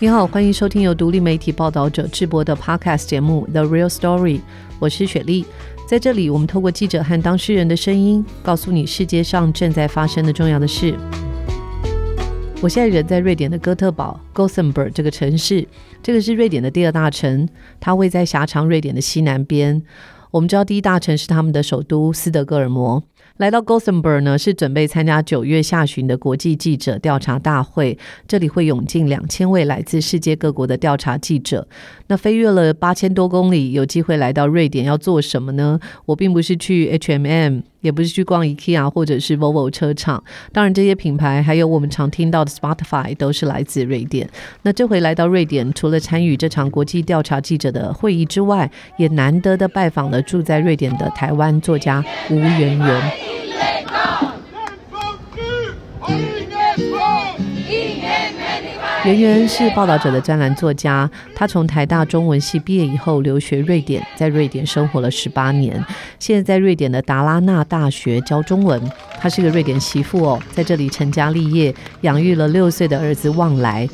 你好，欢迎收听由独立媒体报道者制播的 Podcast 节目 The Real Story， 我是雪莉。在这里，我们透过记者和当事人的声音，告诉你世界上正在发生的重要的事。我现在人在瑞典的哥特堡 Gothenburg 这个城市，这个是瑞典的第二大城，它位在狭长瑞典的西南边。我们知道第一大城是他们的首都斯德哥尔摩。来到 Gothenburg 呢，是准备参加9月下旬的国际记者调查大会，这里会涌进2000位来自世界各国的调查记者。那飞越了8000多公里，有机会来到瑞典要做什么呢？我并不是去 H&M， 也不是去逛 IKEA 或者是 VOVO 车厂，当然这些品牌还有我们常听到的 Spotify 都是来自瑞典。那这回来到瑞典，除了参与这场国际调查记者的会议之外，也难得的拜访了住在瑞典的台湾作家吴媛媛。媛媛是报道者的专栏作家，她从台大中文系毕业以后留学瑞典，在瑞典生活了18年，现在在瑞典的达拉纳大学教中文。她是个瑞典媳妇哦，在这里成家立业，养育了6岁的儿子旺来。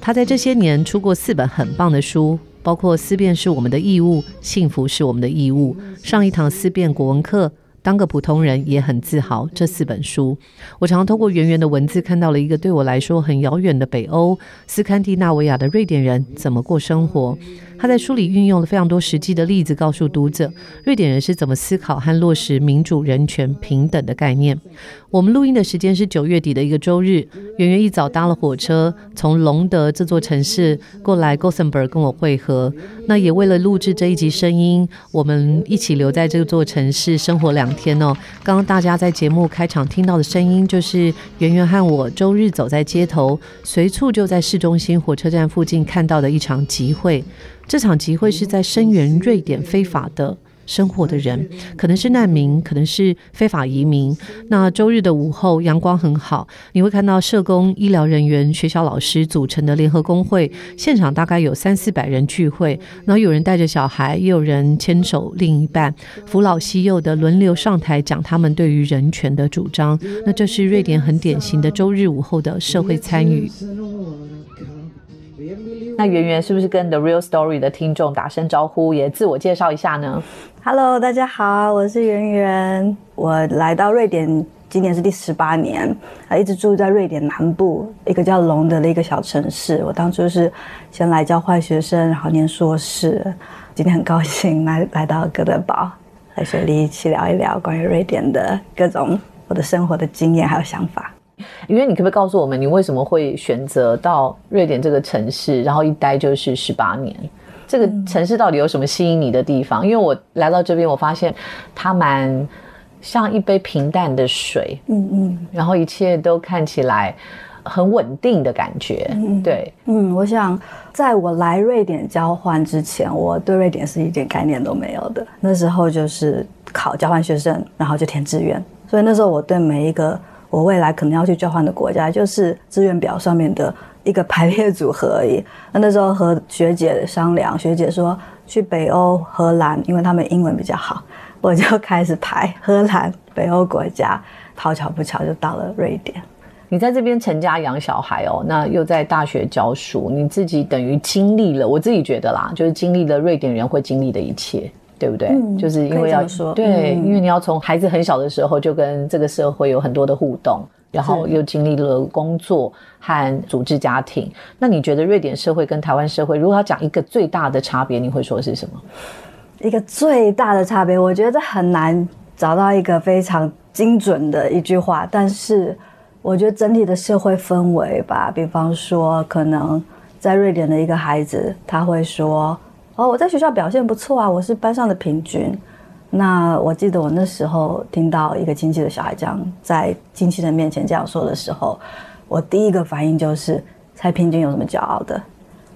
她在这些年出过4本很棒的书，包括《思辨是我们的义务》《幸福是我们的义务》《上一堂思辨国文课》《当个普通人也很自豪》这4本书。我常透过圆圆的文字看到了一个对我来说很遥远的北欧斯堪的纳维亚的瑞典人怎么过生活。他在书里运用了非常多实际的例子，告诉读者瑞典人是怎么思考和落实民主、人权、平等的概念。我们录音的时间是9月底的一个周日，圆圆一早搭了火车从隆德这座城市过来 Gothenburg 跟我会合。那也为了录制这一集声音，我们一起留在这座城市生活2天哦。刚刚大家在节目开场听到的声音，就是圆圆和我周日走在街头，随处就在市中心火车站附近看到的一场集会。这场集会是在声援瑞典非法的生活的人，可能是难民，可能是非法移民。那周日的午后阳光很好，你会看到社工、医疗人员、学校老师组成的联合工会，现场大概有300-400人聚会，然后有人带着小孩，也有人牵手另一半，扶老携幼的轮流上台讲他们对于人权的主张。那这是瑞典很典型的周日午后的社会参与。那媛媛是不是跟 The Real Story 的听众打声招呼，也自我介绍一下呢？ Hello， 大家好，我是媛媛，我来到瑞典今年是第18年，一直住在瑞典南部一个叫隆德的一个小城市。我当初是先来交换学生，然后念硕士，今天很高兴来到哥德堡，和雪莉一起聊一聊关于瑞典的各种我的生活的经验还有想法。因为你可不可以告诉我们，你为什么会选择到瑞典这个城市，然后一待就是18年？这个城市到底有什么吸引你的地方？因为我来到这边，我发现它蛮像一杯平淡的水，然后一切都看起来很稳定的感觉，对，我想在我来瑞典交换之前，我对瑞典是一点概念都没有的。那时候就是考交换学生，然后就填志愿，所以那时候我对每一个我未来可能要去交换的国家，就是志愿表上面的一个排列组合而已。那时候和学姐商量，学姐说去北欧荷兰，因为他们英文比较好，我就开始排荷兰、北欧国家，好巧不巧就到了瑞典。你在这边成家养小孩哦，那又在大学教书，你自己等于经历了，我自己觉得啦，就是经历了瑞典人会经历的一切。对不对？就是因为要说对，因为你要从孩子很小的时候就跟这个社会有很多的互动，然后又经历了工作和组织家庭。那你觉得瑞典社会跟台湾社会，如果要讲一个最大的差别，你会说是什么？一个最大的差别，我觉得很难找到一个非常精准的一句话，但是我觉得整体的社会氛围吧，比方说可能在瑞典的一个孩子，他会说哦，我在学校表现不错啊，我是班上的平均。那我记得我那时候听到一个亲戚的小孩这样在亲戚人面前这样说的时候，我第一个反应就是才平均有什么骄傲的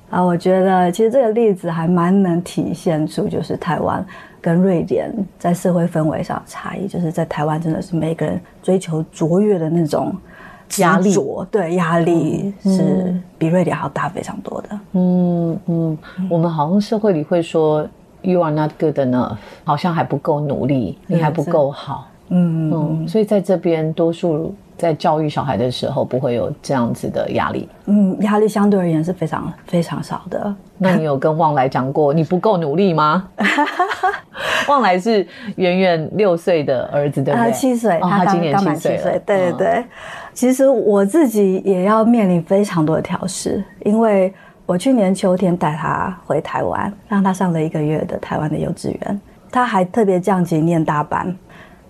啊？我觉得其实这个例子还蛮能体现出就是台湾跟瑞典在社会氛围上的差异，就是在台湾真的是每个人追求卓越的那种压力，对，压力是比瑞典还要大非常多的。我们好像社会里会说 you are not good enough， 好像还不够努力，你还不够好。嗯嗯，所以在这边多数在教育小孩的时候不会有这样子的压力。嗯，压力相对而言是非常非常少的。那你有跟旺来讲过你不够努力吗？旺来是圆圆6岁的儿子，对不对？7岁、哦，他今年7岁了。7岁，对对对。嗯，其实我自己也要面临非常多的调试，因为我去年秋天带他回台湾，让他上了1个月的台湾的幼稚园，他还特别降级念大班，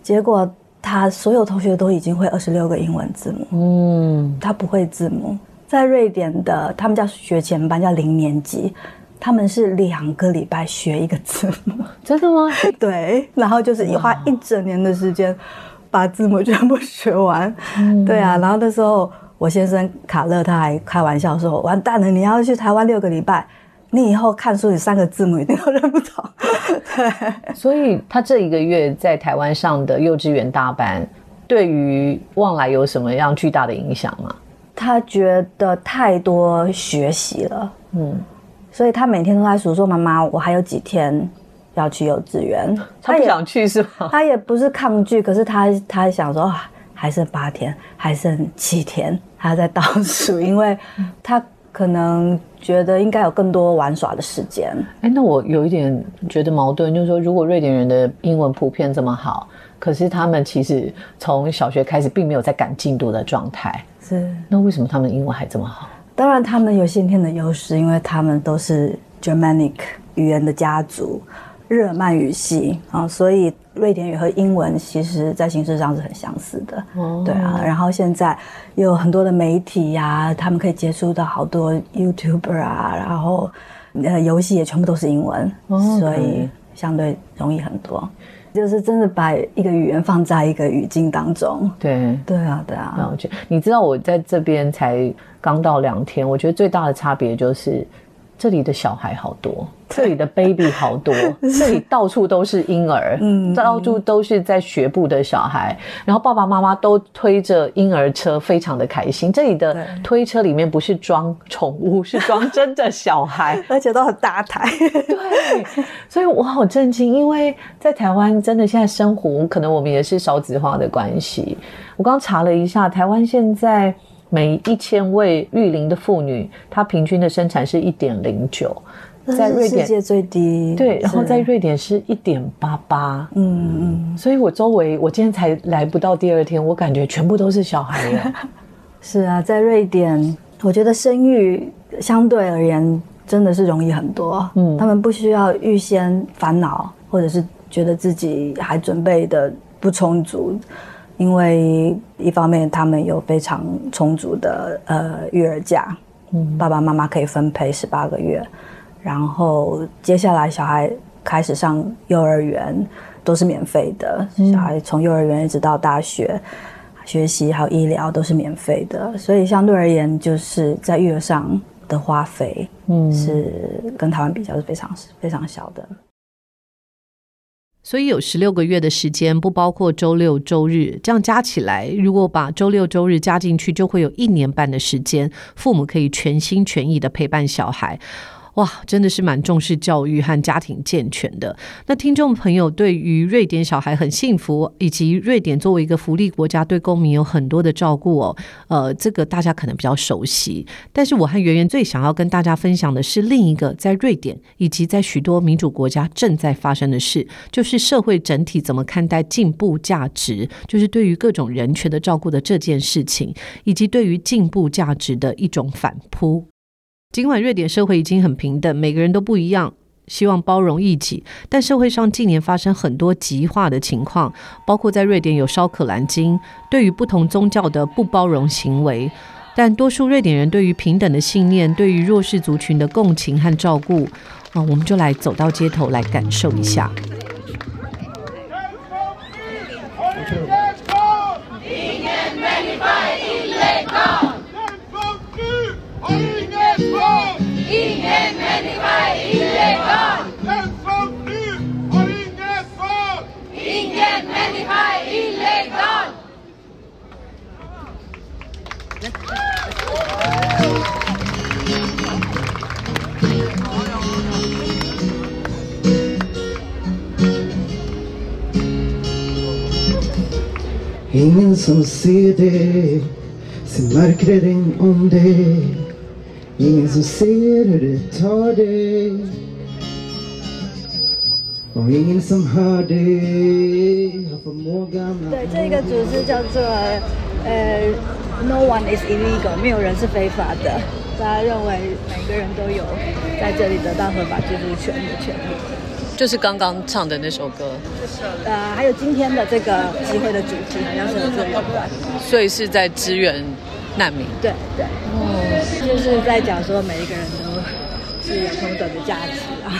结果他所有同学都已经会26个英文字母，嗯，他不会字母。在瑞典的，他们叫学前班，叫0年级，他们是2个礼拜学一个字母。真的吗？对，然后就是花1整年的时间把字母全部学完。嗯，对啊，然后那时候我先生卡勒他还开玩笑说：“完蛋了，你要去台湾6个礼拜。”你以后看书，你3个字母一定都认不懂。对，所以他这1个月在台湾上的幼稚园大班，对于旺来有什么样巨大的影响吗？他觉得太多学习了，嗯，所以他每天都在数说：“妈妈，我还有几天要去幼稚园。”他不想去是吧？他也不是抗拒，可是他想说，啊，还剩8天，还剩7天，他在倒数，因为他可能觉得应该有更多玩耍的时间。哎，那我有一点觉得矛盾，就是说，如果瑞典人的英文普遍这么好，可是他们其实从小学开始并没有在赶进度的状态，是那为什么他们英文还这么好？当然，他们有先天的优势，因为他们都是 Germanic 语言的家族，日耳曼语系啊，所以瑞典语和英文其实在形式上是很相似的。哦，对啊，然后现在也有很多的媒体啊，他们可以接触到好多 YouTuber 啊，然后游戏也全部都是英文。哦，所以相对容易很多，就是真的把一个语言放在一个语境当中。对对啊对啊。了解。你知道我在这边才刚到2天，我觉得最大的差别就是这里的小孩好多，这里的 baby 好多，这里到处都是婴儿，嗯，到处都是在学步的小孩，然后爸爸妈妈都推着婴儿车，非常的开心。这里的推车里面不是装宠物，是装真的小孩，而且都很大台。对，所以我好震惊，因为在台湾真的现在生活，可能我们也是少子化的关系。我刚查了一下，台湾现在每1000位育龄的妇女，她平均的生产是 1.09， 在瑞典世界最低。对，然后在瑞典是 1.88。 嗯，所以我周围，我今天才来不到第2天，我感觉全部都是小孩耶。是啊，在瑞典我觉得生育相对而言真的是容易很多。嗯，他们不需要预先烦恼，或者是觉得自己还准备的不充足，因为一方面他们有非常充足的育儿假，嗯，爸爸妈妈可以分配18个月，然后接下来小孩开始上幼儿园都是免费的，小孩从幼儿园一直到大学，学习还有医疗都是免费的，所以相对而言就是在育儿上的花费，嗯，是跟台湾比较是非常非常小的。所以有16个月的时间，不包括周6、周日，这样加起来，如果把周6、周日加进去，就会有1年半的时间，父母可以全心全意的陪伴小孩。哇，真的是蛮重视教育和家庭健全的。那听众朋友对于瑞典小孩很幸福，以及瑞典作为一个福利国家对公民有很多的照顾哦，这个大家可能比较熟悉。但是我和圆圆最想要跟大家分享的是另一个在瑞典以及在许多民主国家正在发生的事，就是社会整体怎么看待进步价值，就是对于各种人权的照顾的这件事情，以及对于进步价值的一种反扑。尽管瑞典社会已经很平等，每个人都不一样，希望包容异己，但社会上近年发生很多极化的情况，包括在瑞典有烧可兰经，对于不同宗教的不包容行为。但多数瑞典人对于平等的信念，对于弱势族群的共情和照顾，我们就来走到街头来感受一下。Ingen som ser dig, sin mörkräddning om dig. Ingen som ser hur det tar dig. Och ingen som hör dig har förmågan att... 对，这个组织叫做No one is illegal， 没有人是非法的。大家认为每个人都有在这里得到合法居住权的权利。就是刚刚唱的那首歌。还有今天的这个集会的主题好像是这个。所以是在支援难民。对对。哦，就是在讲说每一个人都是有同等的价值啊。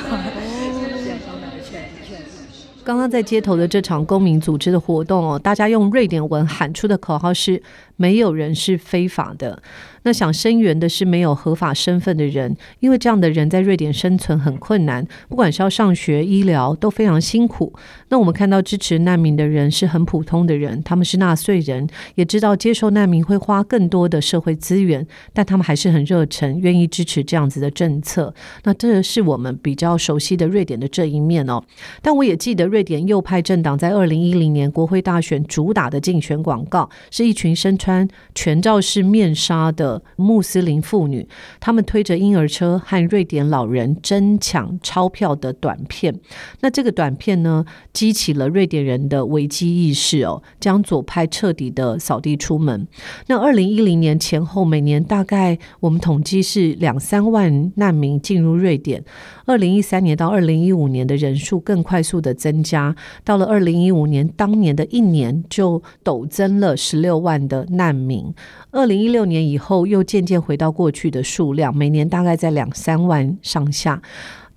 刚刚在街头的这场公民组织的活动，大家用瑞典文喊出的口号是没有人是非法的。那想声援的是没有合法身份的人，因为这样的人在瑞典生存很困难，不管是要上学、医疗都非常辛苦。那我们看到支持难民的人是很普通的人，他们是纳税人，也知道接受难民会花更多的社会资源，但他们还是很热忱，愿意支持这样子的政策。那这是我们比较熟悉的瑞典的这一面哦。但我也记得瑞典右派政党在2010年国会大选主打的竞选广告，是一群身穿全罩式面纱的穆斯林妇女，他们推着婴儿车和瑞典老人争抢钞票的短片。那这个短片呢，激起了瑞典人的危机意识哦，将左派彻底的扫地出门。那2010年前后，每年大概我们统计是2-3万难民进入瑞典。2013年到2015年的人数更快速的增加，到了2015年，当年的一年就陡增了16万的难民。2016年以后，又渐渐回到过去的数量，每年大概在2-3万上下。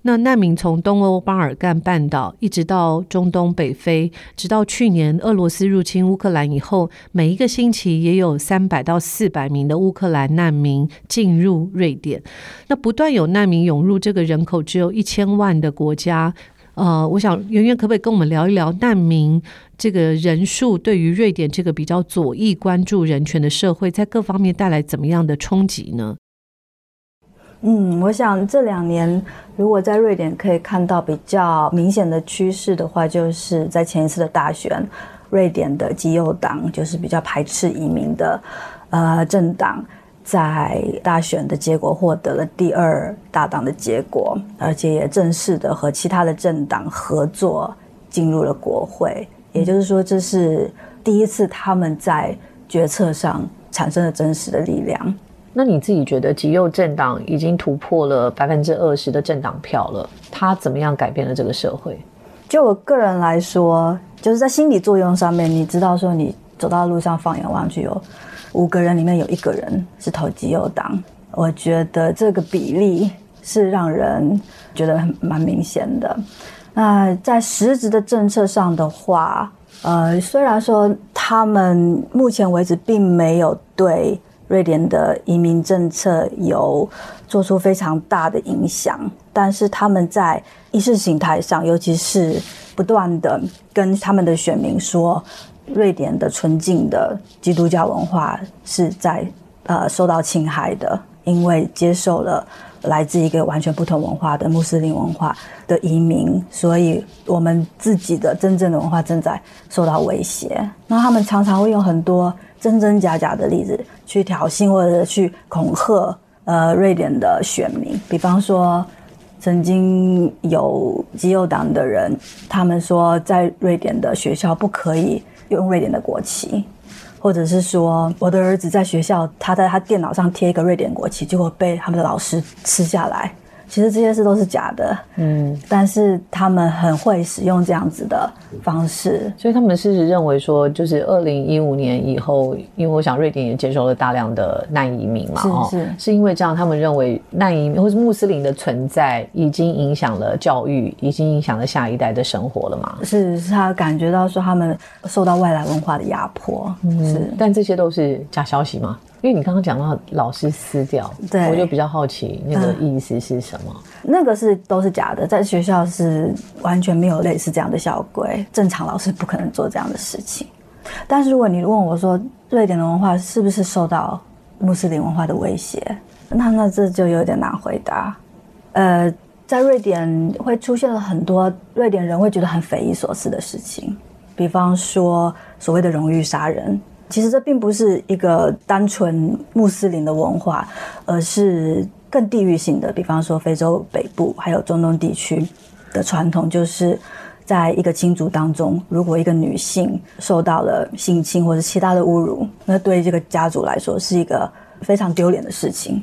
那难民从东欧巴尔干半岛一直到中东北非，直到去年俄罗斯入侵乌克兰以后，每一个星期也有300到400名的乌克兰难民进入瑞典。那不断有难民涌入这个人口只有1000万的国家。我想圆圆可不可以跟我们聊一聊难民这个人数对于瑞典这个比较左翼关注人权的社会在各方面带来怎么样的冲击呢？我想这2年如果在瑞典可以看到比较明显的趋势的话，就是在前一次的大选，瑞典的极右党，就是比较排斥移民的政党，在大选的结果获得了第2大党的结果，而且也正式的和其他的政党合作进入了国会。也就是说，这是第一次他们在决策上产生了真实的力量。那你自己觉得极右政党已经突破了20%的政党票了，它怎么样改变了这个社会？就我个人来说，就是在心理作用上面，你知道说你走到路上放眼望去有5个人里面有1个人是投极右党，我觉得这个比例是让人觉得蛮明显的。那在实质的政策上的话，虽然说他们目前为止并没有对瑞典的移民政策有做出非常大的影响，但是他们在意识形态上，尤其是不断的跟他们的选民说瑞典的纯净的基督教文化是在受到侵害的，因为接受了来自一个完全不同文化的穆斯林文化的移民，所以我们自己的真正的文化正在受到威胁。那他们常常会用很多真真假假的例子去挑衅或者去恐吓瑞典的选民，比方说曾经有极右党的人，他们说在瑞典的学校不可以用瑞典的国旗，或者是说我的儿子在学校，他在他电脑上贴一个瑞典国旗，结果被他们的老师撕下来。其实这些事都是假的，但是他们很会使用这样子的方式。所以他们事实认为说，就是2015年以后，因为我想瑞典也接收了大量的难移民嘛，是因为这样，他们认为难移民或是穆斯林的存在已经影响了教育，已经影响了下一代的生活了嘛。是他感觉到说他们受到外来文化的压迫，但这些都是假消息嘛。因为你刚刚讲到老师撕掉，对，我就比较好奇那个意思是什么？那个是都是假的，在学校是完全没有类似这样的校规，正常老师不可能做这样的事情。但是如果你问我说瑞典的文化是不是受到穆斯林文化的威胁，那这就有点难回答。在瑞典会出现了很多瑞典人会觉得很匪夷所思的事情，比方说所谓的荣誉杀人。其实这并不是一个单纯穆斯林的文化，而是更地域性的，比方说非洲北部还有中东地区的传统，就是在一个亲族当中，如果一个女性受到了性侵或者其他的侮辱，那对这个家族来说是一个非常丢脸的事情，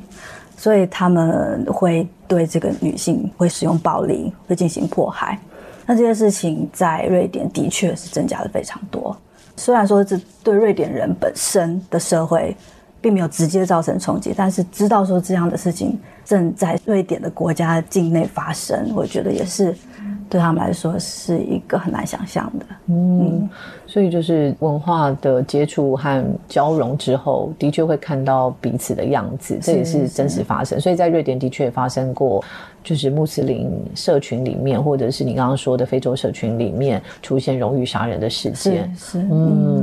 所以他们会对这个女性会使用暴力，会进行迫害。那这些事情在瑞典的确是增加了非常多，虽然说这对瑞典人本身的社会并没有直接造成冲击，但是知道说这样的事情正在瑞典的国家境内发生，我觉得也是对他们来说是一个很难想象的。嗯，所以就是文化的接触和交融之后，的确会看到彼此的样子，这也是真实发生。所以在瑞典的确发生过，就是穆斯林社群里面，或者是你刚刚说的非洲社群里面出现荣誉杀人的事件。是，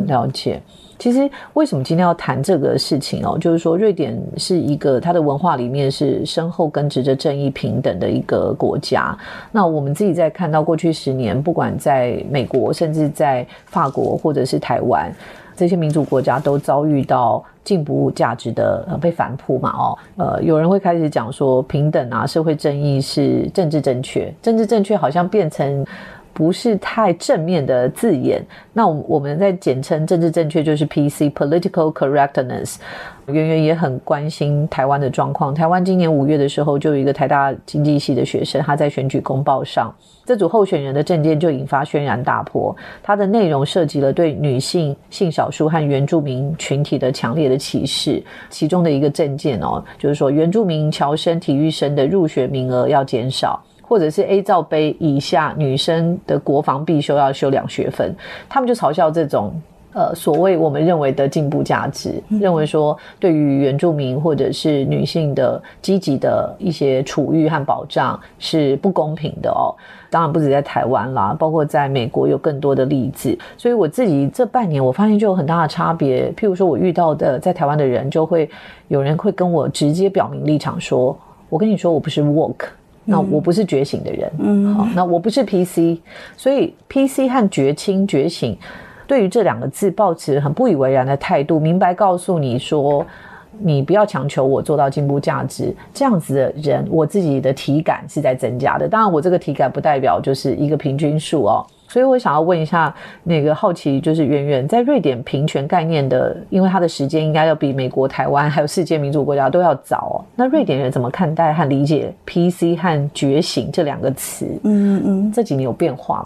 了解。其实为什么今天要谈这个事情哦？就是说瑞典是一个它的文化里面是深厚根植着正义平等的一个国家。那我们自己在看到过去10年，不管在美国甚至在法国或者是台湾，这些民主国家都遭遇到进步价值的被反扑嘛，有人会开始讲说平等啊，社会正义是政治正确，政治正确好像变成不是太正面的字眼，那我们在简称政治正确就是 PC Political Correctness。 圆圆也很关心台湾的状况，台湾今年5月的时候就有一个台大经济系的学生，他在选举公报上，这组候选人的政见就引发轩然大波，他的内容涉及了对女性、性少数和原住民群体的强烈的歧视，其中的一个政见就是说原住民侨生、体育生的入学名额要减少，或者是 A 罩杯以下女生的国防必修要修2学分，他们就嘲笑这种所谓我们认为的进步价值，认为说对于原住民或者是女性的积极的一些处遇和保障是不公平的哦。当然不止在台湾啦，包括在美国有更多的例子。所以我自己这半年我发现就有很大的差别，譬如说我遇到的在台湾的人，就会有人会跟我直接表明立场说，我跟你说我不是 woke，那我不是觉醒的人，好，那我不是 PC， 所以 PC 和觉清、觉醒对于这两个字抱持很不以为然的态度，明白告诉你说你不要强求我做到进步价值，这样子的人我自己的体感是在增加的。当然我这个体感不代表就是一个平均数哦，所以我想要问一下那个好奇，就是圆圆在瑞典平权概念的，因为它的时间应该要比美国、台湾还有世界民主国家都要早，那瑞典人怎么看待和理解 PC 和觉醒这两个词？这几年有变化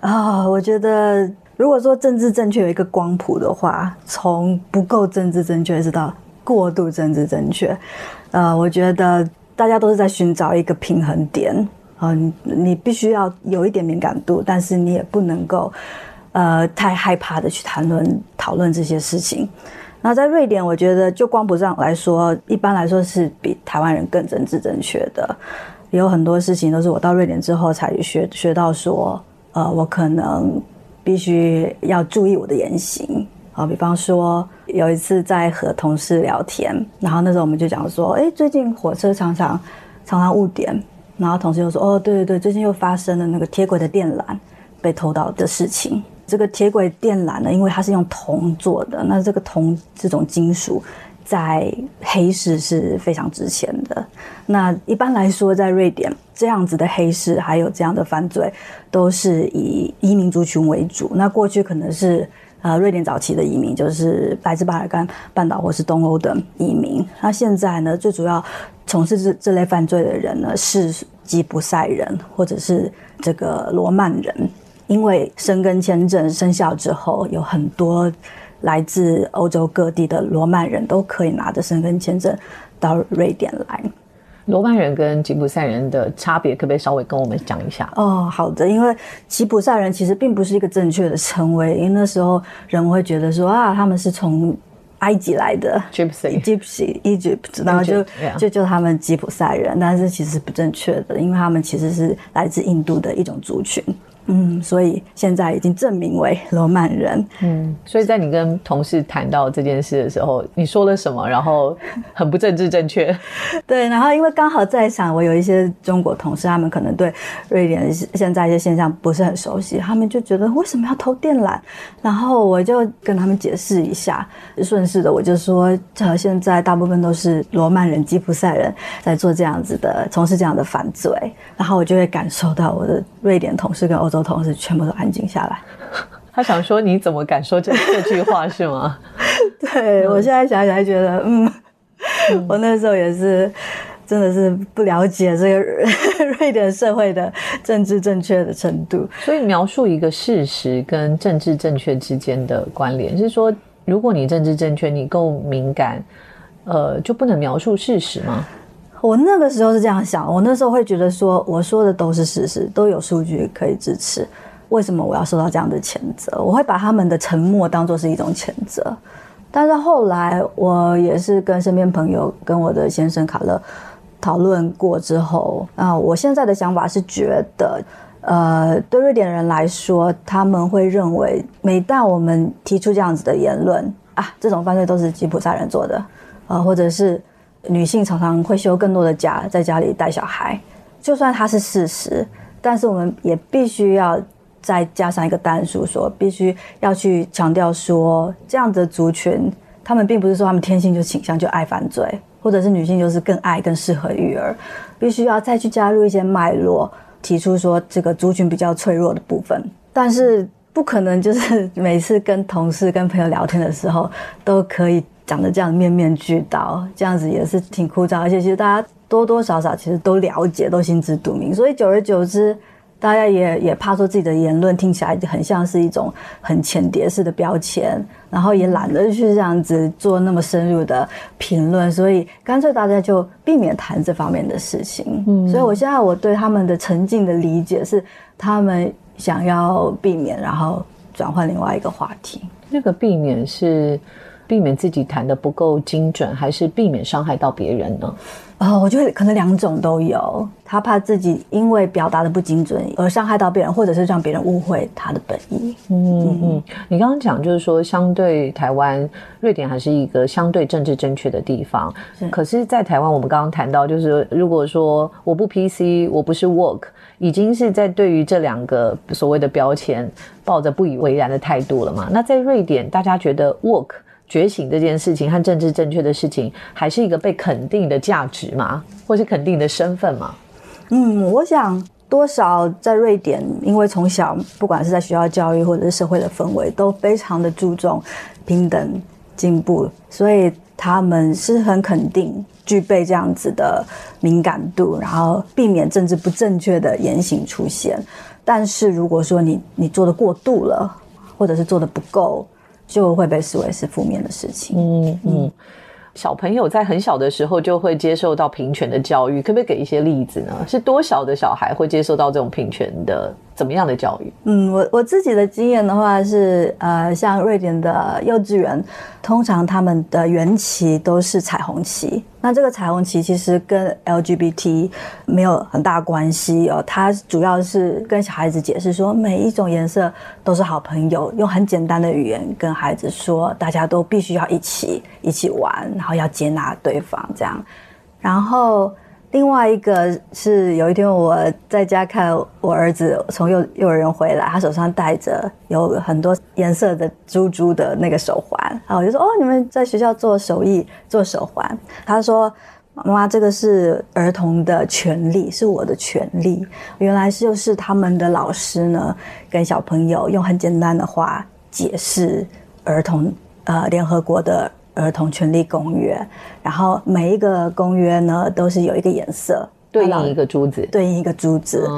吗？我觉得如果说政治正确有一个光谱的话，从不够政治正确一直到过度政治正确，我觉得大家都是在寻找一个平衡点。你必须要有一点敏感度，但是你也不能够太害怕的去讨论这些事情。那在瑞典我觉得就光谱上来说，一般来说是比台湾人更政治正确的，有很多事情都是我到瑞典之后才学到说，我可能必须要注意我的言行。比方说有一次在和同事聊天，然后那时候我们就讲说，最近火车常常误点，然后同事又说，对对对，最近又发生了那个铁轨的电缆被偷到的事情。这个铁轨电缆呢，因为它是用铜做的，那这个铜这种金属在黑市是非常值钱的。那一般来说在瑞典，这样子的黑市还有这样的犯罪都是以移民族群为主，那过去可能是瑞典早期的移民，就是来自巴尔干半岛或是东欧的移民。那现在呢，最主要从事这类犯罪的人呢，是吉普赛人或者是这个罗曼人，因为申根签证生效之后，有很多来自欧洲各地的罗曼人都可以拿着申根签证到瑞典来。罗曼人跟吉普赛人的差别可不可以稍微跟我们讲一下？好的，因为吉普赛人其实并不是一个正确的称谓，因为那时候人会觉得说他们是从埃及来的 Egypt， 然后就他们吉普赛人，但是其实不正确的，因为他们其实是来自印度的一种族群。嗯，所以现在已经证明为罗曼人。嗯，所以在你跟同事谈到这件事的时候，你说了什么？然后很不政治正确。对，然后因为刚好在场，我有一些中国同事，他们可能对瑞典现在一些现象不是很熟悉，他们就觉得为什么要偷电缆？然后我就跟他们解释一下，顺势的我就说，现在大部分都是罗曼人、吉普赛人在做这样子的，从事这样的犯罪。然后我就会感受到我的瑞典同事跟欧洲同事全部都安静下来。他想说你怎么敢说 这句话是吗？对，我现在想想还觉得我那时候也是真的是不了解这个瑞典社会的政治正确的程度。所以描述一个事实跟政治正确之间的关联是说，如果你政治正确你够敏感就不能描述事实吗？我那个时候是这样想，我那时候会觉得说，我说的都是事实，都有数据可以支持，为什么我要受到这样的谴责？我会把他们的沉默当作是一种谴责。但是后来我也是跟身边朋友跟我的先生卡勒讨论过之后啊，我现在的想法是觉得对瑞典人来说，他们会认为每当我们提出这样子的言论啊，这种犯罪都是吉普赛人做的或者是女性常常会休更多的假，在家里带小孩，就算它是事实，但是我们也必须要再加上一个单数说，必须要去强调说，这样的族群他们并不是说他们天性就倾向就爱犯罪，或者是女性就是更爱更适合育儿，必须要再去加入一些脉络，提出说这个族群比较脆弱的部分。但是不可能就是每次跟同事跟朋友聊天的时候都可以讲的这样面面俱到，这样子也是挺枯燥，而且其实大家多多少少其实都了解，都心知肚明，所以久而久之大家也怕说自己的言论听起来很像是一种很浅碟式的标签，然后也懒得去这样子做那么深入的评论，所以干脆大家就避免谈这方面的事情。所以我现在我对他们的沉浸的理解是，他们想要避免，然后转换另外一个话题。那个避免是避免自己谈的不够精准，还是避免伤害到别人呢？我觉得可能两种都有，他怕自己因为表达的不精准而伤害到别人，或者是让别人误会他的本意。你刚刚讲就是说，相对台湾，瑞典还是一个相对政治正确的地方，是。可是在台湾我们刚刚谈到，就是如果说我不 PC 我不是 woke， 已经是在对于这两个所谓的标签抱着不以为然的态度了嘛。那在瑞典大家觉得 woke觉醒这件事情和政治正确的事情还是一个被肯定的价值吗？或是肯定的身份吗？我想多少在瑞典，因为从小不管是在学校教育或者是社会的氛围都非常的注重平等进步，所以他们是很肯定具备这样子的敏感度，然后避免政治不正确的言行出现。但是如果说你做的过度了，或者是做的不够，就会被视为是负面的事情。小朋友在很小的时候就会接受到平权的教育，可不可以给一些例子呢？是多少的小孩会接受到这种平权的怎么样的教育？我自己的经验的话是像瑞典的幼稚园，通常他们的园旗都是彩虹旗，那这个彩虹旗其实跟 LGBT 没有很大关系哦，它主要是跟小孩子解释说每一种颜色都是好朋友，用很简单的语言跟孩子说大家都必须要一起玩，然后要接纳对方这样。然后另外一个是有一天我在家看我儿子从幼儿园回来，他手上戴着有很多颜色的珠珠的那个手环，然后我就说你们在学校做手艺做手环。他说妈妈，这个是儿童的权利，是我的权利。原来就是他们的老师呢跟小朋友用很简单的话解释联合国的儿童权利公约，然后每一个公约呢都是有一个颜色对应一个珠子，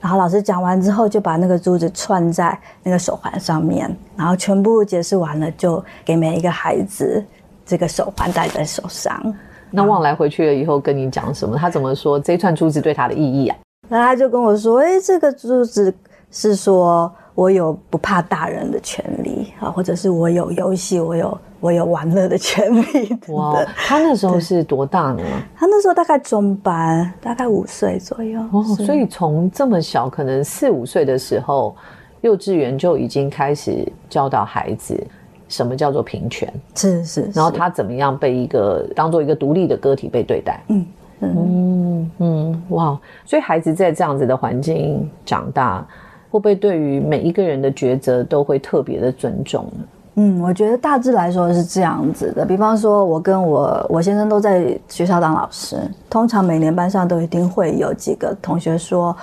然后老师讲完之后就把那个珠子串在那个手环上面，然后全部解释完了就给每一个孩子这个手环戴在手上。那旺来回去了以后跟你讲什么？他怎么说这一串珠子对他的意义啊？那他就跟我说这个珠子是说我有不怕大人的权利啊，或者是我有游戏，我有我有玩乐的权利。哇，他那时候是多大呢？他那时候大概中班，大概5岁左右。哦，所以从这么小，可能4、5岁的时候，幼稚园就已经开始教导孩子什么叫做平权，是，然后他怎么样被当做一个独立的个体被对待。哇！所以孩子在这样子的环境长大，会不会对于每一个人的抉择都会特别的尊重呢？我觉得大致来说是这样子的。比方说我跟我先生都在学校当老师，通常每年班上都一定会有几个同学说，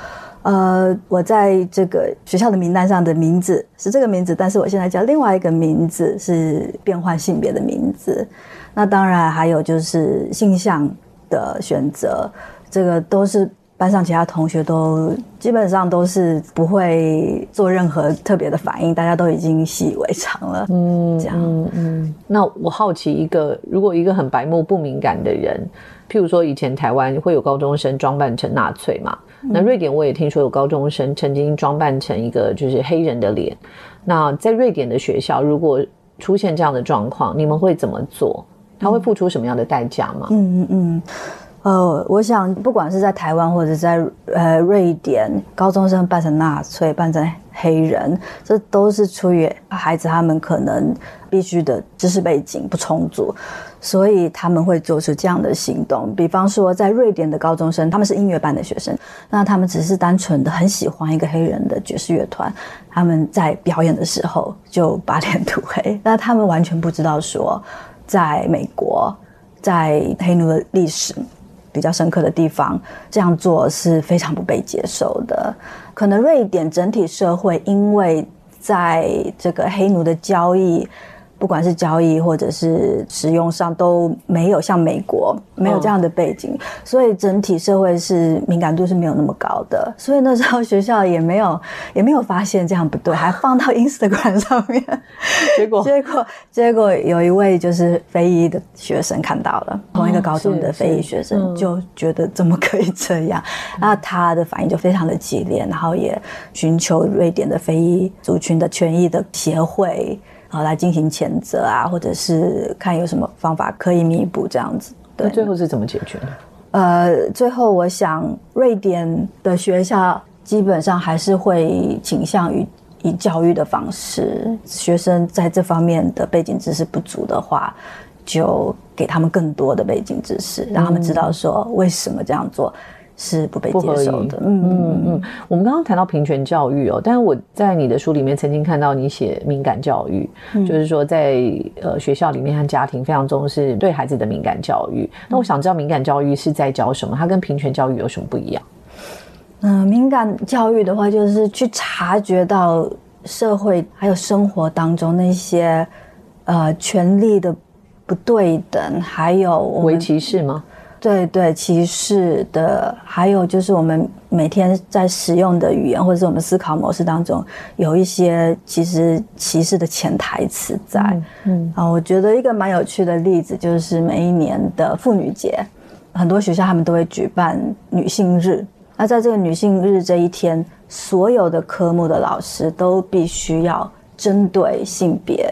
我在这个学校的名单上的名字是这个名字，但是我现在叫另外一个名字，是变换性别的名字。那当然还有就是性向的选择，这个都是班上其他同学都基本上都是不会做任何特别的反应，大家都已经习以为常了。那我好奇一个，如果一个很白目不敏感的人，譬如说以前台湾会有高中生装扮成纳粹嘛，那瑞典我也听说有高中生曾经装扮成一个就是黑人的脸。那在瑞典的学校如果出现这样的状况，你们会怎么做？他会付出什么样的代价吗？我想不管是在台湾或者在瑞典，高中生扮成纳粹、扮成黑人，这都是出于孩子他们可能必须的知识背景不充足，所以他们会做出这样的行动。比方说在瑞典的高中生，他们是音乐班的学生，那他们只是单纯的很喜欢一个黑人的爵士乐团，他们在表演的时候就把脸涂黑，那他们完全不知道说在美国，在黑奴的历史比较深刻的地方，这样做是非常不被接受的。可能瑞典整体社会因为在这个黑奴的交易，不管是交易或者是使用上，都没有像美国没有这样的背景，所以整体社会是敏感度是没有那么高的。所以那时候学校也没有发现这样不对，还放到 Instagram 上面。结果有一位就是非裔的学生看到了，同一个高中的非裔学生就觉得怎么可以这样，那他的反应就非常的激烈，然后也寻求瑞典的非裔族群的权益的协会来进行谴责啊，或者是看有什么方法可以弥补这样子。对，那最后是怎么解决的？最后我想瑞典的学校基本上还是会倾向于以教育的方式，学生在这方面的背景知识不足的话，就给他们更多的背景知识，让他们知道说为什么这样做是不被接受的。我们刚刚谈到平权教育但是我在你的书里面曾经看到你写敏感教育，就是说在学校里面和家庭非常重视对孩子的敏感教育。那我想知道敏感教育是在教什么，它跟平权教育有什么不一样？敏感教育的话，就是去察觉到社会还有生活当中那些权力的不对等，还有微歧视吗？对，歧视的，还有就是我们每天在使用的语言，或者是我们思考模式当中，有一些其实歧视的潜台词在。我觉得一个蛮有趣的例子就是每一年的妇女节，很多学校他们都会举办女性日。那在这个女性日这一天，所有的科目的老师都必须要针对性别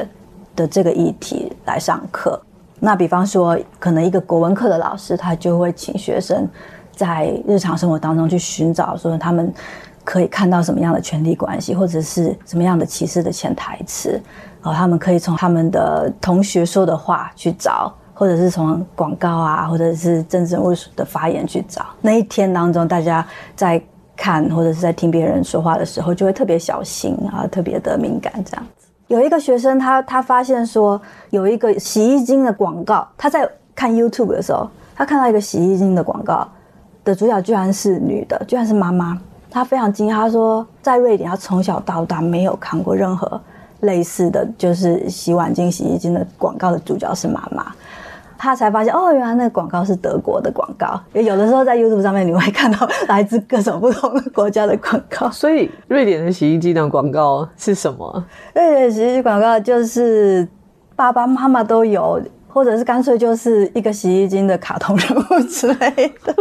的这个议题来上课。那比方说可能一个国文课的老师，他就会请学生在日常生活当中去寻找说他们可以看到什么样的权力关系，或者是什么样的歧视的潜台词，他们可以从他们的同学说的话去找，或者是从广告啊，或者是政治人物的发言去找。那一天当中，大家在看或者是在听别人说话的时候，就会特别小心啊，特别的敏感这样子。有一个学生他发现说有一个洗衣精的广告，他在看 YouTube 的时候，他看到一个洗衣精的广告的主角居然是女的，居然是妈妈。他非常惊讶，他说在瑞典他从小到大没有看过任何类似的就是洗碗精、洗衣精的广告的主角是妈妈。他才发现原来那个广告是德国的广告。有的时候在 YouTube 上面你会看到来自各种不同的国家的广告。所以瑞典的洗衣机的广告是什么？瑞典的洗衣机广告就是爸爸妈妈都有，或者是干脆就是一个洗衣精的卡通人物之类的、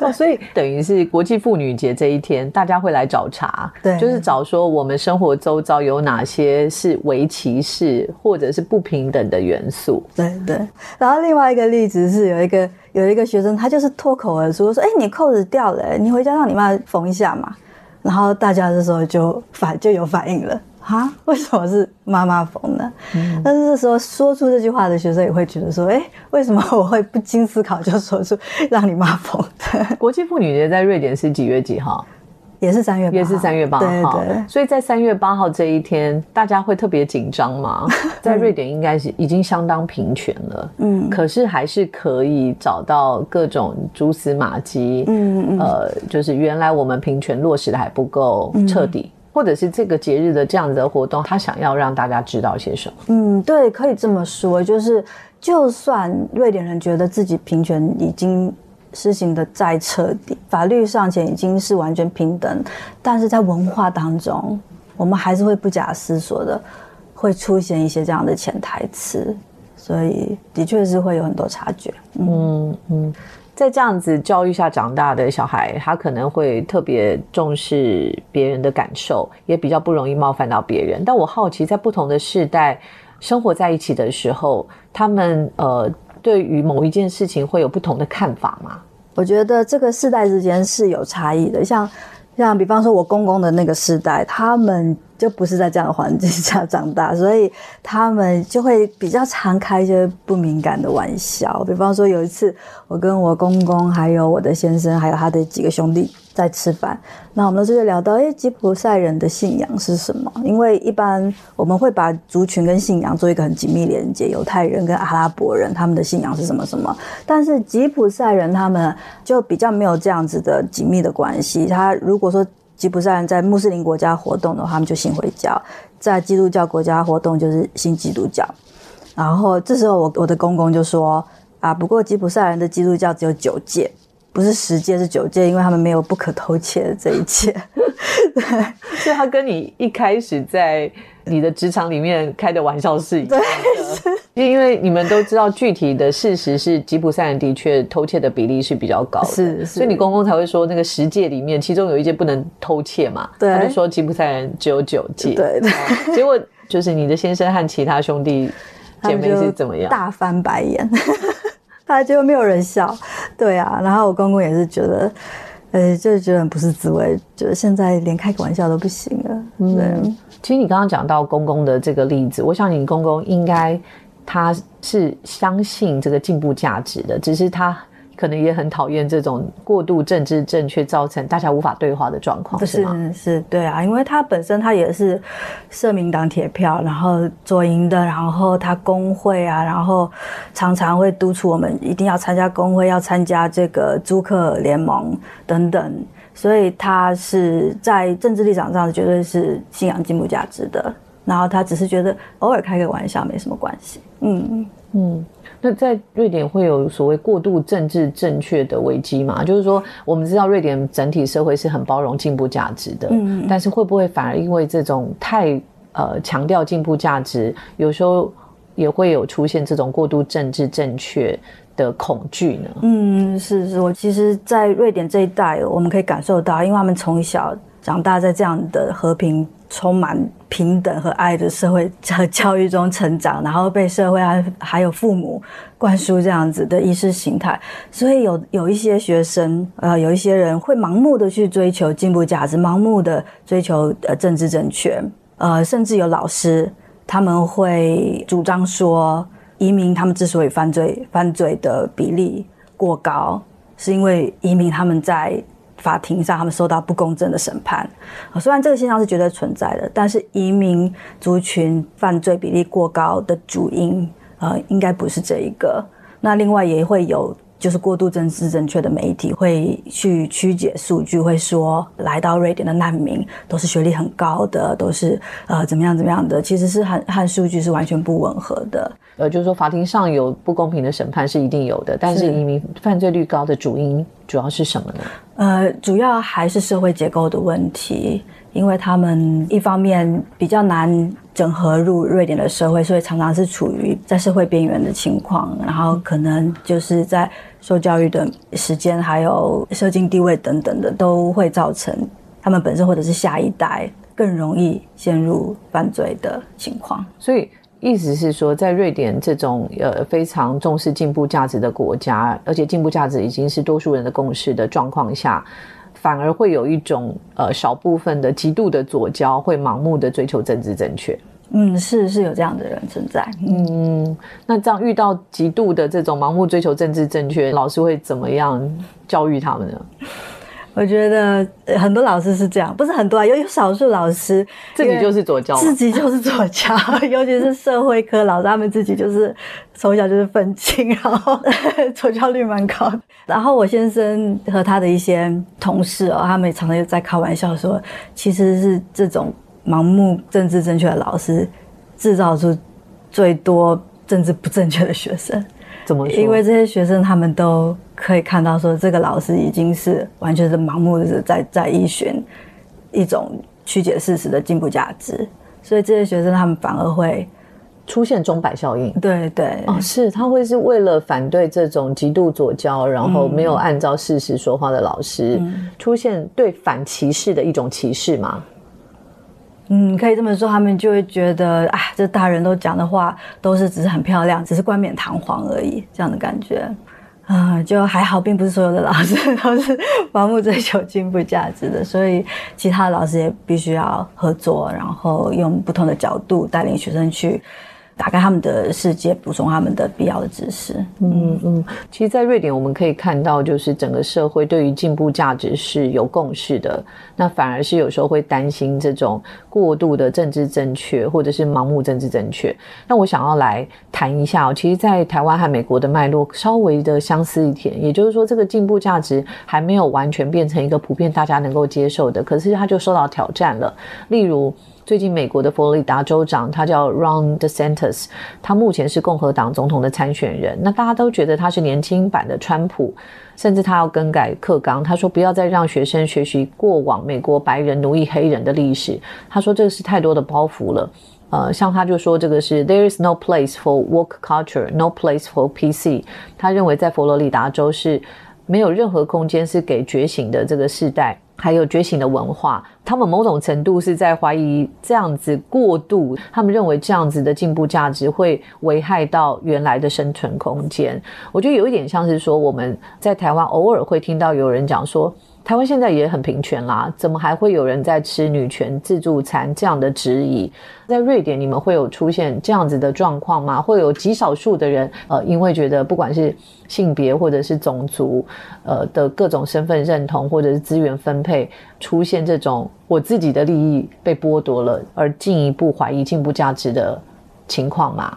哦、所以等于是国际妇女节这一天大家会来找茬，对，就是找说我们生活周遭有哪些是微歧视或者是不平等的元素，对对。然后另外一个例子是有一个学生，他就是脱口而出说哎、欸，你扣子掉了、欸、你回家让你妈缝一下嘛，然后大家这时候就有反应了，哈，为什么是妈妈缝呢、嗯、但是这时候说出这句话的学生也会觉得说哎，为什么我会不经思考就说出让你妈缝的。国际妇女节在瑞典是几月几号？也是3月8号，也是3月8号，对对。所以在3月8号这一天大家会特别紧张吗？在瑞典应该是已经相当平权了，嗯，可是还是可以找到各种蛛丝马迹，嗯，就是原来我们平权落实的还不够彻底、嗯，或者是这个节日的这样子的活动他想要让大家知道些什么。嗯，对，可以这么说，就是就算瑞典人觉得自己平权已经施行的再彻底，法律上前已经是完全平等，但是在文化当中我们还是会不假思索的会出现一些这样的潜台词，所以的确是会有很多察觉。嗯 嗯，在这样子教育下长大的小孩，他可能会特别重视别人的感受，也比较不容易冒犯到别人。但我好奇，在不同的世代生活在一起的时候，他们对于某一件事情会有不同的看法吗？我觉得这个世代之间是有差异的，像比方说我公公的那个世代，他们就不是在这样的环境下长大，所以他们就会比较常开一些不敏感的玩笑。比方说有一次我跟我公公还有我的先生还有他的几个兄弟在吃饭，那我们就聊到吉普赛人的信仰是什么，因为一般我们会把族群跟信仰做一个很紧密连接，犹太人跟阿拉伯人他们的信仰是什么什么，但是吉普赛人他们就比较没有这样子的紧密的关系。他如果说吉普赛人在穆斯林国家活动的话，他们就信回教，在基督教国家活动就是信基督教。然后这时候我的公公就说啊，不过吉普赛人的基督教只有9戒，不是10戒是9戒，因为他们没有不可偷窃这一戒对，所以他跟你一开始在你的职场里面开的玩笑是一样的，因为你们都知道具体的事实是吉普赛人的确偷窃的比例是比较高的，是，所以你公公才会说那个10戒里面其中有一戒不能偷窃嘛，对，他就说吉普赛人只有9戒，对对、嗯、结果就是你的先生和其他兄弟姐妹是怎么样，大翻白眼他就没有人笑，对啊。然后我公公也是觉得就觉得很不是滋味，觉得现在连开个玩笑都不行了。嗯，其实你刚刚讲到公公的这个例子，我想你公公应该他是相信这个进步价值的，只是他可能也很讨厌这种过度政治正确造成大家无法对话的状况，是吗？是，对啊，因为他本身他也是社民党铁票，然后左营的，然后他工会啊，然后常常会督促我们一定要参加工会，要参加这个租客联盟等等，所以他是在政治立场上绝对是信仰进步价值的，然后他只是觉得偶尔开个玩笑没什么关系。嗯嗯，那在瑞典会有所谓过度政治正确的危机吗？就是说我们知道瑞典整体社会是很包容进步价值的，嗯，但是会不会反而因为这种太强调进步价值，有时候也会有出现这种过度政治正确的恐惧呢？嗯，是是，我其实在瑞典这一代我们可以感受到，因为他们从小长大在这样的和平充满平等和爱的社会和教育中成长，然后被社会还有父母灌输这样子的意识形态，所以有一些学生有一些人会盲目的去追求进步价值，盲目的追求政治正确，甚至有老师他们会主张说移民他们之所以犯罪的比例过高，是因为移民他们在法庭上他们受到不公正的审判，虽然这个现象是绝对存在的，但是移民族群犯罪比例过高的主因应该不是这一个。那另外也会有就是过度政治正确的媒体会去曲解数据，会说来到瑞典的难民都是学历很高的，都是怎么样怎么样的，其实是和数据是完全不吻合的。就是说法庭上有不公平的审判是一定有的，但是移民犯罪率高的主因主要是什么呢？主要还是社会结构的问题，因为他们一方面比较难整合入瑞典的社会，所以常常是处于在社会边缘的情况，然后可能就是在受教育的时间还有社经地位等等的，都会造成他们本身或者是下一代更容易陷入犯罪的情况。所以意思是说，在瑞典这种非常重视进步价值的国家，而且进步价值已经是多数人的共识的状况下，反而会有一种少部分的极度的左交会盲目的追求政治正确。嗯，是有这样的人存在。嗯，那这样遇到极度的这种盲目追求政治正确，老师会怎么样教育他们呢？我觉得很多老师是这样，不是很多啊，有少数老师自己就是左交，尤其是社会科老师，他们自己就是从小就是愤青，然后左交率蛮高的。然后我先生和他的一些同事哦，他们也常常在开玩笑说，其实是这种盲目政治正确的老师制造出最多政治不正确的学生。怎么说？因为这些学生他们都可以看到说，这个老师已经是完全是盲目的在依循一种曲解事实的进步价值，所以这些学生他们反而会出现钟摆效应。对对，哦，是他会是为了反对这种极度左交，然后没有按照事实说话的老师，出现对反歧视的一种歧视吗？嗯，可以这么说，他们就会觉得，哎，这大人都讲的话都是只是很漂亮，只是冠冕堂皇而已，这样的感觉。就还好，并不是所有的老师都是盲目追求进步价值的，所以其他的老师也必须要合作，然后用不同的角度带领学生去打开他们的世界，补充他们的必要的知识。其实在瑞典我们可以看到，就是整个社会对于进步价值是有共识的，那反而是有时候会担心这种过度的政治正确或者是盲目政治正确。那我想要来谈一下，其实在台湾和美国的脉络稍微的相似一点，也就是说这个进步价值还没有完全变成一个普遍大家能够接受的，可是它就受到挑战了。例如最近美国的佛罗里达州长，他叫 Ron DeSantis， 他目前是共和党总统的参选人，那大家都觉得他是年轻版的川普，甚至他要更改课纲，他说不要再让学生学习过往美国白人奴役黑人的历史，他说这是太多的包袱了。像他就说这个是 There is no place for woke culture, no place for PC， 他认为在佛罗里达州是没有任何空间是给觉醒的这个世代还有觉醒的文化。他们某种程度是在怀疑这样子过度，他们认为这样子的进步价值会危害到原来的生存空间。我觉得有一点像是说，我们在台湾偶尔会听到有人讲说，台湾现在也很平权啦，怎么还会有人在吃女权自助餐这样的质疑。在瑞典你们会有出现这样子的状况吗？会有极少数的人因为觉得不管是性别或者是种族的各种身份认同或者是资源分配，出现这种我自己的利益被剥夺了而进一步怀疑进步价值的情况吗？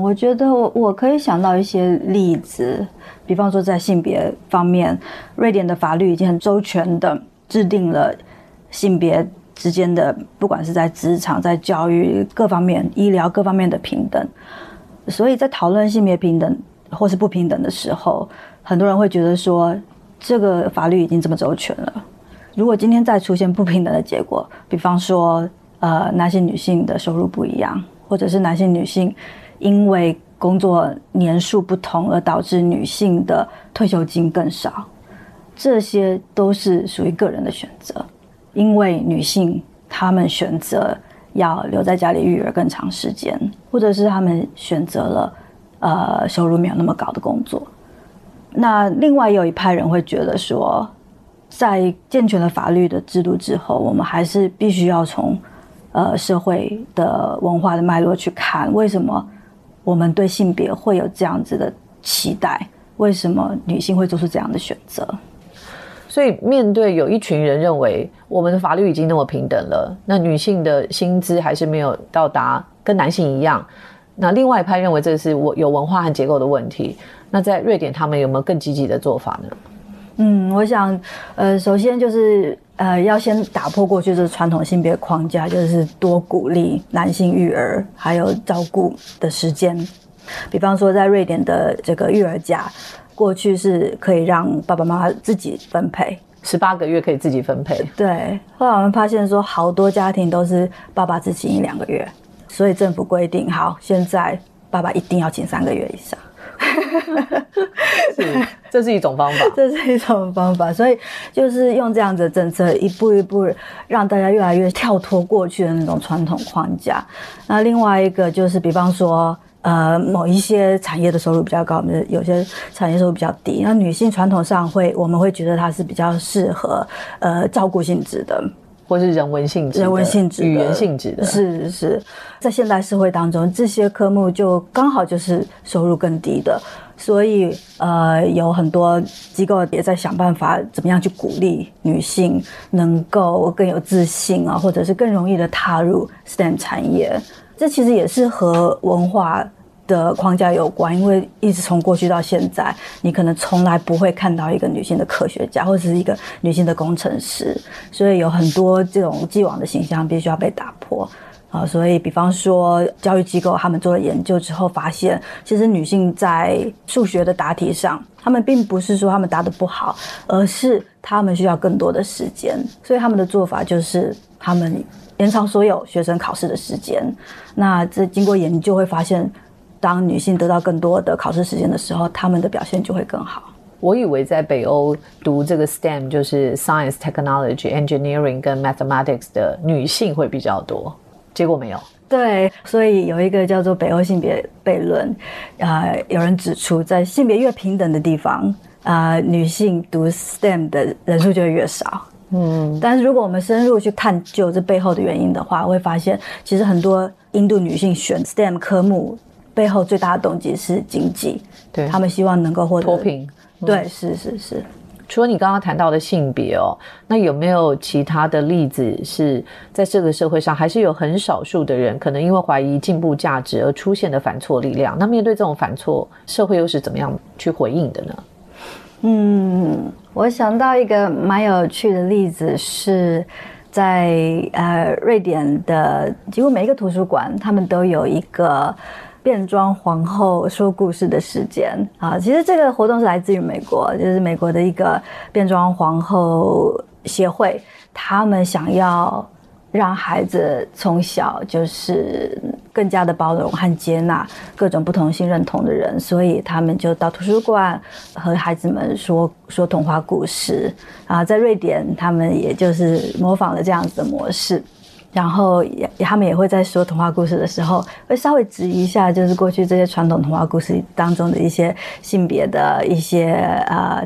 我觉得我可以想到一些例子，比方说在性别方面，瑞典的法律已经很周全的制定了性别之间的，不管是在职场、在教育各方面、医疗各方面的平等。所以在讨论性别平等或是不平等的时候，很多人会觉得说，这个法律已经这么周全了，如果今天再出现不平等的结果，比方说男性女性的收入不一样，或者是男性女性因为工作年数不同而导致女性的退休金更少，这些都是属于个人的选择，因为女性她们选择要留在家里育儿更长时间，或者是她们选择了收入没有那么高的工作。那另外有一派人会觉得说，在健全的法律的制度之后，我们还是必须要从社会的文化的脉络去看，为什么我们对性别会有这样子的期待，为什么女性会做出这样的选择。所以面对有一群人认为我们的法律已经那么平等了，那女性的薪资还是没有到达跟男性一样，那另外一派认为这是有文化和结构的问题，那在瑞典他们有没有更积极的做法呢？我想首先就是要先打破过去这传统性别框架，就是多鼓励男性育儿还有照顾的时间。比方说在瑞典的这个育儿假，过去是可以让爸爸妈妈自己分配， 18个月可以自己分配。对，后来我们发现说好多家庭都是爸爸只请1-2个月，所以政府规定好，现在爸爸一定要请3个月以上。是，这是一种方法，这是一种方法，所以就是用这样子的政策，一步一步让大家越来越跳脱过去的那种传统框架。那另外一个就是，比方说，某一些产业的收入比较高，有些产业收入比较低。那女性传统上我们会觉得她是比较适合照顾性质的。或是人文性质的、人文性质的、语言性质的，是是，在现代社会当中，这些科目就刚好就是收入更低的，所以有很多机构也在想办法，怎么样去鼓励女性能够更有自信啊，或者是更容易的踏入 STEM 产业。这其实也是和文化的框架有关，因为一直从过去到现在，你可能从来不会看到一个女性的科学家或者是一个女性的工程师，所以有很多这种既往的形象必须要被打破啊。所以比方说教育机构他们做了研究之后发现，其实女性在数学的答题上，他们并不是说他们答得不好，而是他们需要更多的时间，所以他们的做法就是他们延长所有学生考试的时间。那这经过研究会发现，当女性得到更多的考试时间的时候，她们的表现就会更好。我以为在北欧读这个 STEM 就是 Science, Technology, Engineering 跟 Mathematics 的女性会比较多，结果没有。对，所以有一个叫做北欧性别悖论，有人指出在性别越平等的地方，女性读 STEM 的人数就会越少。嗯，但是如果我们深入去探究这背后的原因的话，会发现其实很多印度女性选 STEM 科目背后最大的动机是经济，对，他们希望能够获得脱贫。对，是是是。除了你刚刚谈到的性别哦，那有没有其他的例子是在这个社会上还是有很少数的人可能因为怀疑进步价值而出现的反挫力量？那面对这种反挫，社会又是怎么样去回应的呢？嗯，我想到一个蛮有趣的例子是，在瑞典的几乎每一个图书馆，他们都有一个变装皇后说故事的时间啊。其实这个活动是来自于美国，就是美国的一个变装皇后协会，他们想要让孩子从小就是更加的包容和接纳各种不同性认同的人，所以他们就到图书馆和孩子们说童话故事啊。在瑞典，他们也就是模仿了这样子的模式，然后他们也会在说童话故事的时候会稍微质疑一下，就是过去这些传统童话故事当中的一些性别的一些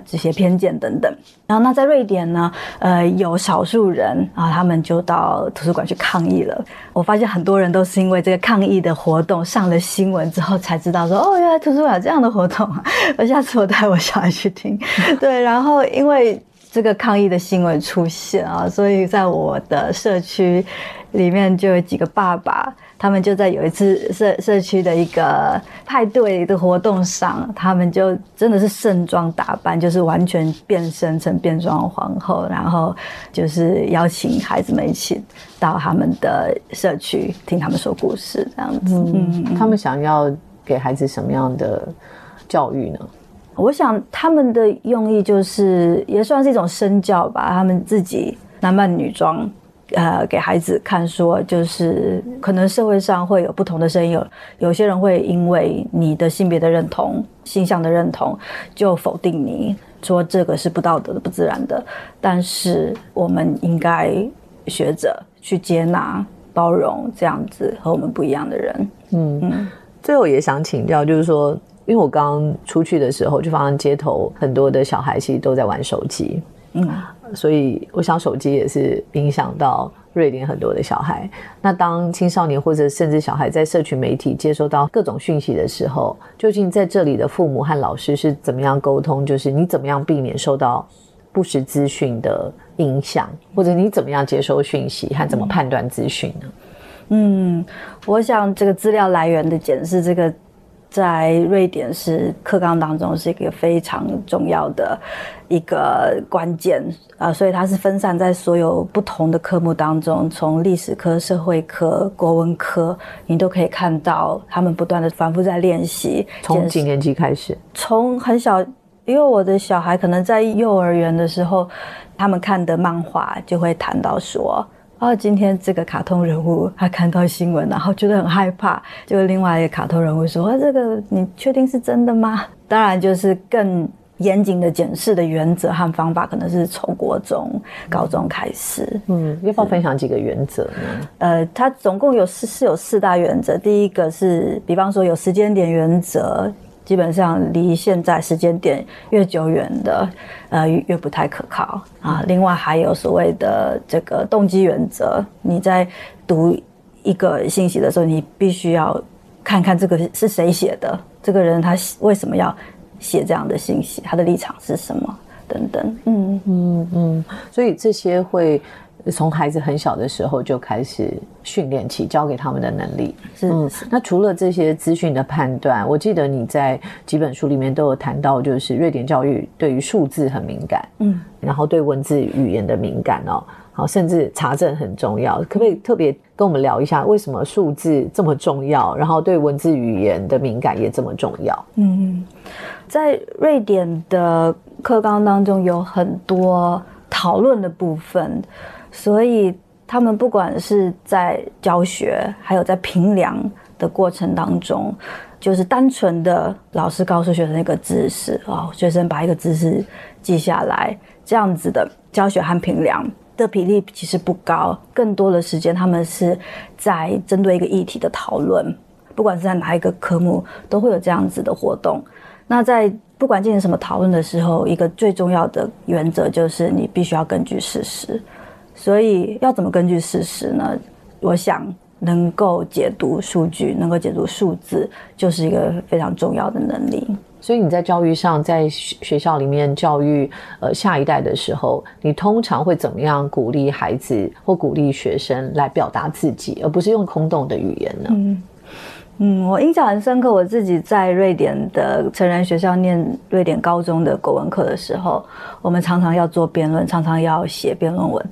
这些偏见等等。然后那在瑞典呢，有少数人啊，他们就到图书馆去抗议了。我发现很多人都是因为这个抗议的活动上了新闻之后才知道说，哦，原来图书馆有这样的活动啊！我下次我带我小孩去听。对，然后因为这个抗议的新闻出现啊，所以在我的社区里面就有几个爸爸，他们就在有一次社区的一个派对的活动上，他们就真的是盛装打扮，就是完全变身成变装皇后，然后就是邀请孩子们一起到他们的社区听他们说故事这样子。嗯，他们想要给孩子什么样的教育呢？我想他们的用意就是也算是一种身教吧，他们自己男扮女装，给孩子看说，就是可能社会上会有不同的声音，有些人会因为你的性别的认同、性向的认同就否定你，说这个是不道德的、不自然的，但是我们应该学着去接纳、包容这样子和我们不一样的人。嗯，最后也想请教，就是说因为我刚出去的时候就发现街头很多的小孩其实都在玩手机，嗯，所以我想手机也是影响到瑞典很多的小孩。那当青少年或者甚至小孩在社群媒体接收到各种讯息的时候，究竟在这里的父母和老师是怎么样沟通，就是你怎么样避免受到不实资讯的影响，或者你怎么样接收讯息和怎么判断资讯呢？嗯，我想这个资料来源的检视，这个在瑞典是课纲当中是一个非常重要的一个关键啊，所以它是分散在所有不同的科目当中，从历史科、社会科、国文科，你都可以看到他们不断的反复在练习。从几年级开始？从很小，因为我的小孩可能在幼儿园的时候他们看的漫画就会谈到说，哦，今天这个卡通人物他看到新闻然后觉得很害怕，就另外一个卡通人物说，哦，这个你确定是真的吗？当然就是更严谨的检视的原则和方法可能是从国中高中开始。嗯，要不要分享几个原则呢？它总共有四大原则。第一个是比方说有时间点原则，基本上离现在时间点越久远的越不太可靠啊。另外还有所谓的这个动机原则，你在读一个信息的时候，你必须要看看这个是谁写的，这个人他为什么要写这样的信息，他的立场是什么等等。嗯嗯嗯，所以这些会从孩子很小的时候就开始训练起，教给他们的能力。是，嗯，那除了这些资讯的判断，我记得你在几本书里面都有谈到，就是瑞典教育对于数字很敏感，嗯，然后对文字语言的敏感哦，好，甚至查证很重要。可不可以特别跟我们聊一下，为什么数字这么重要，然后对文字语言的敏感也这么重要？嗯，在瑞典的课纲当中有很多讨论的部分。所以他们不管是在教学还有在评量的过程当中，就是单纯的老师告诉学生一个知识，哦，学生把一个知识记下来，这样子的教学和评量的比例其实不高。更多的时间他们是在针对一个议题的讨论，不管是在哪一个科目都会有这样子的活动。那在不管进行什么讨论的时候，一个最重要的原则就是你必须要根据事实。所以要怎么根据事实呢？我想能够解读数据，能够解读数字，就是一个非常重要的能力。所以你在教育上，在学校里面教育下一代的时候，你通常会怎么样鼓励孩子或鼓励学生来表达自己，而不是用空洞的语言呢？嗯，我印象很深刻，我自己在瑞典的成人学校念瑞典高中的国文课的时候，我们常常要做辩论，常常要写辩论文。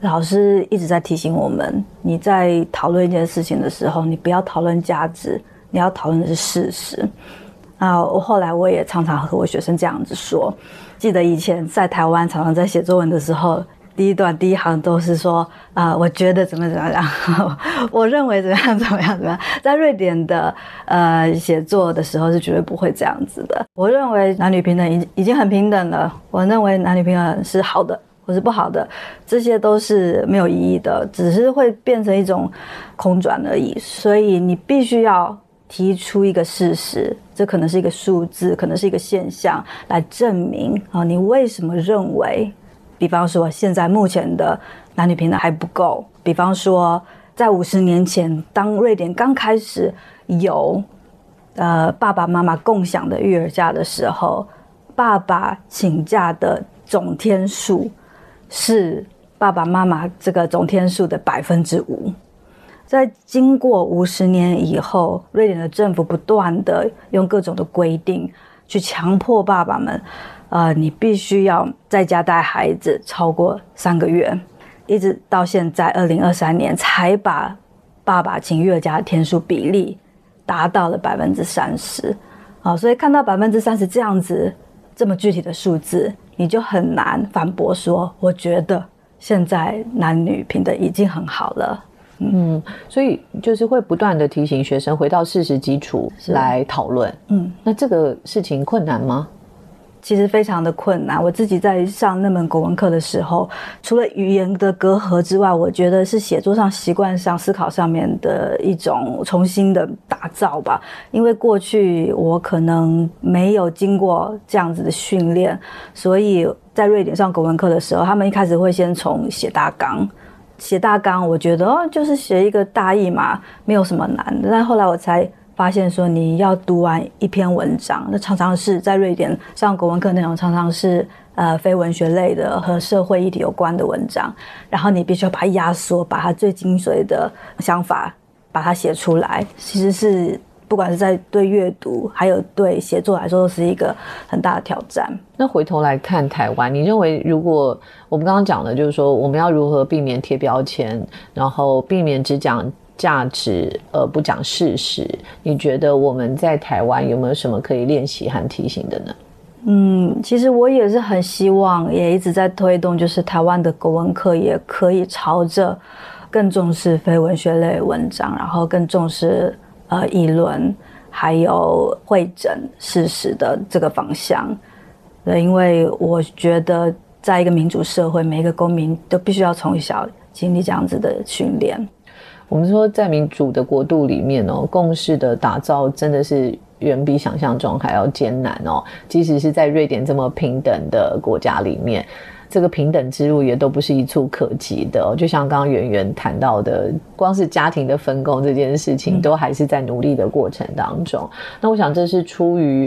老师一直在提醒我们，你在讨论一件事情的时候，你不要讨论价值，你要讨论的是事实。啊，后来我也常常和我学生这样子说。记得以前在台湾常常在写作文的时候，第一段第一行都是说我觉得怎么怎么样，我认为怎么样怎么样怎么样。在瑞典的写作的时候是绝对不会这样子的。我认为男女平等已经很平等了，我认为男女平等是好的或是不好的，这些都是没有意义的，只是会变成一种空转而已。所以你必须要提出一个事实，这可能是一个数字，可能是一个现象，来证明啊你为什么认为，比方说现在目前的男女平等还不够，比方说在50年前当瑞典刚开始有爸爸妈妈共享的育儿假的时候，爸爸请假的总天数是爸爸妈妈这个总天数的5%。在经过50年以后，瑞典的政府不断的用各种的规定去强迫爸爸们你必须要在家带孩子超过3个月，一直到现在2023年才把爸爸请育儿假的天数比例达到了30%。好，所以看到30%这样子这么具体的数字，你就很难反驳说，我觉得现在男女平等已经很好了。嗯，所以就是会不断的提醒学生回到事实基础来讨论。嗯，那这个事情困难吗？其实非常的困难。我自己在上那门国文课的时候，除了语言的隔阂之外，我觉得是写作上、习惯上、思考上面的一种重新的打造吧。因为过去我可能没有经过这样子的训练，所以在瑞典上国文课的时候，他们一开始会先从写大纲。写大纲我觉得就是写一个大意嘛，没有什么难的。但后来我才发现说，你要读完一篇文章，那常常是在瑞典上国文课内容常常是非文学类的和社会议题有关的文章，然后你必须要把它压缩，把它最精髓的想法把它写出来。其实是不管是在对阅读还有对写作来说，都是一个很大的挑战。那回头来看台湾，你认为如果我们刚刚讲的就是说，我们要如何避免贴标签，然后避免只讲价值而不讲事实，你觉得我们在台湾有没有什么可以练习和提醒的呢？其实我也是很希望，也一直在推动，就是台湾的国文课也可以朝着更重视非文学类文章，然后更重视议论，还有会诊事实的这个方向。对，因为我觉得在一个民主社会，每一个公民都必须要从小经历这样子的训练。我们说在民主的国度里面哦，共识的打造真的是远比想象中还要艰难哦。即使是在瑞典这么平等的国家里面，这个平等之路也都不是一蹴可及的哦。就像刚刚圆圆谈到的，光是家庭的分工这件事情都还是在努力的过程当中。那我想这是出于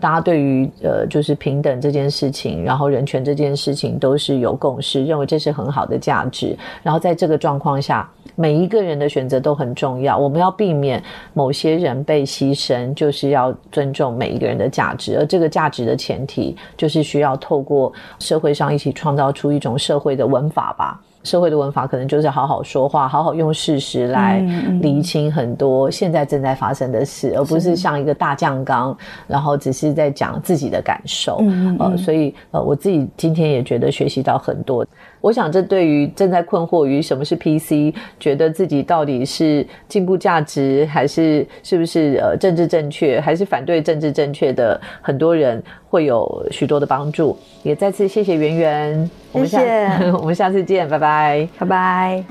大家对于就是平等这件事情，然后人权这件事情都是有共识，认为这是很好的价值。然后在这个状况下，每一个人的选择都很重要，我们要避免某些人被牺牲，就是要尊重每一个人的价值，而这个价值的前提就是需要透过社会上一起创造出一种社会的文法吧。社会的文法可能就是好好说话，好好用事实来厘清很多现在正在发生的事，而不是像一个大酱缸，然后只是在讲自己的感受。所以我自己今天也觉得学习到很多。我想这对于正在困惑于什么是 PC， 觉得自己到底是进步价值还是不是政治正确，还是反对政治正确的很多人会有许多的帮助。也再次谢谢圆圆，谢谢我们下次见，拜拜，拜拜。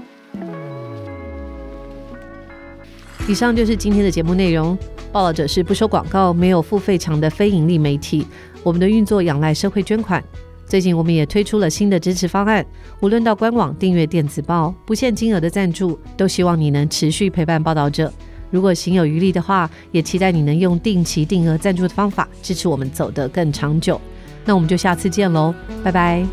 以上就是今天的节目内容。报道者是不收广告、没有付费墙的非盈利媒体，我们的运作仰赖社会捐款。最近我们也推出了新的支持方案，无论到官网订阅电子报，不限金额的赞助，都希望你能持续陪伴报道者。如果行有余力的话，也期待你能用定期定额赞助的方法支持我们走得更长久。那我们就下次见喽，拜拜。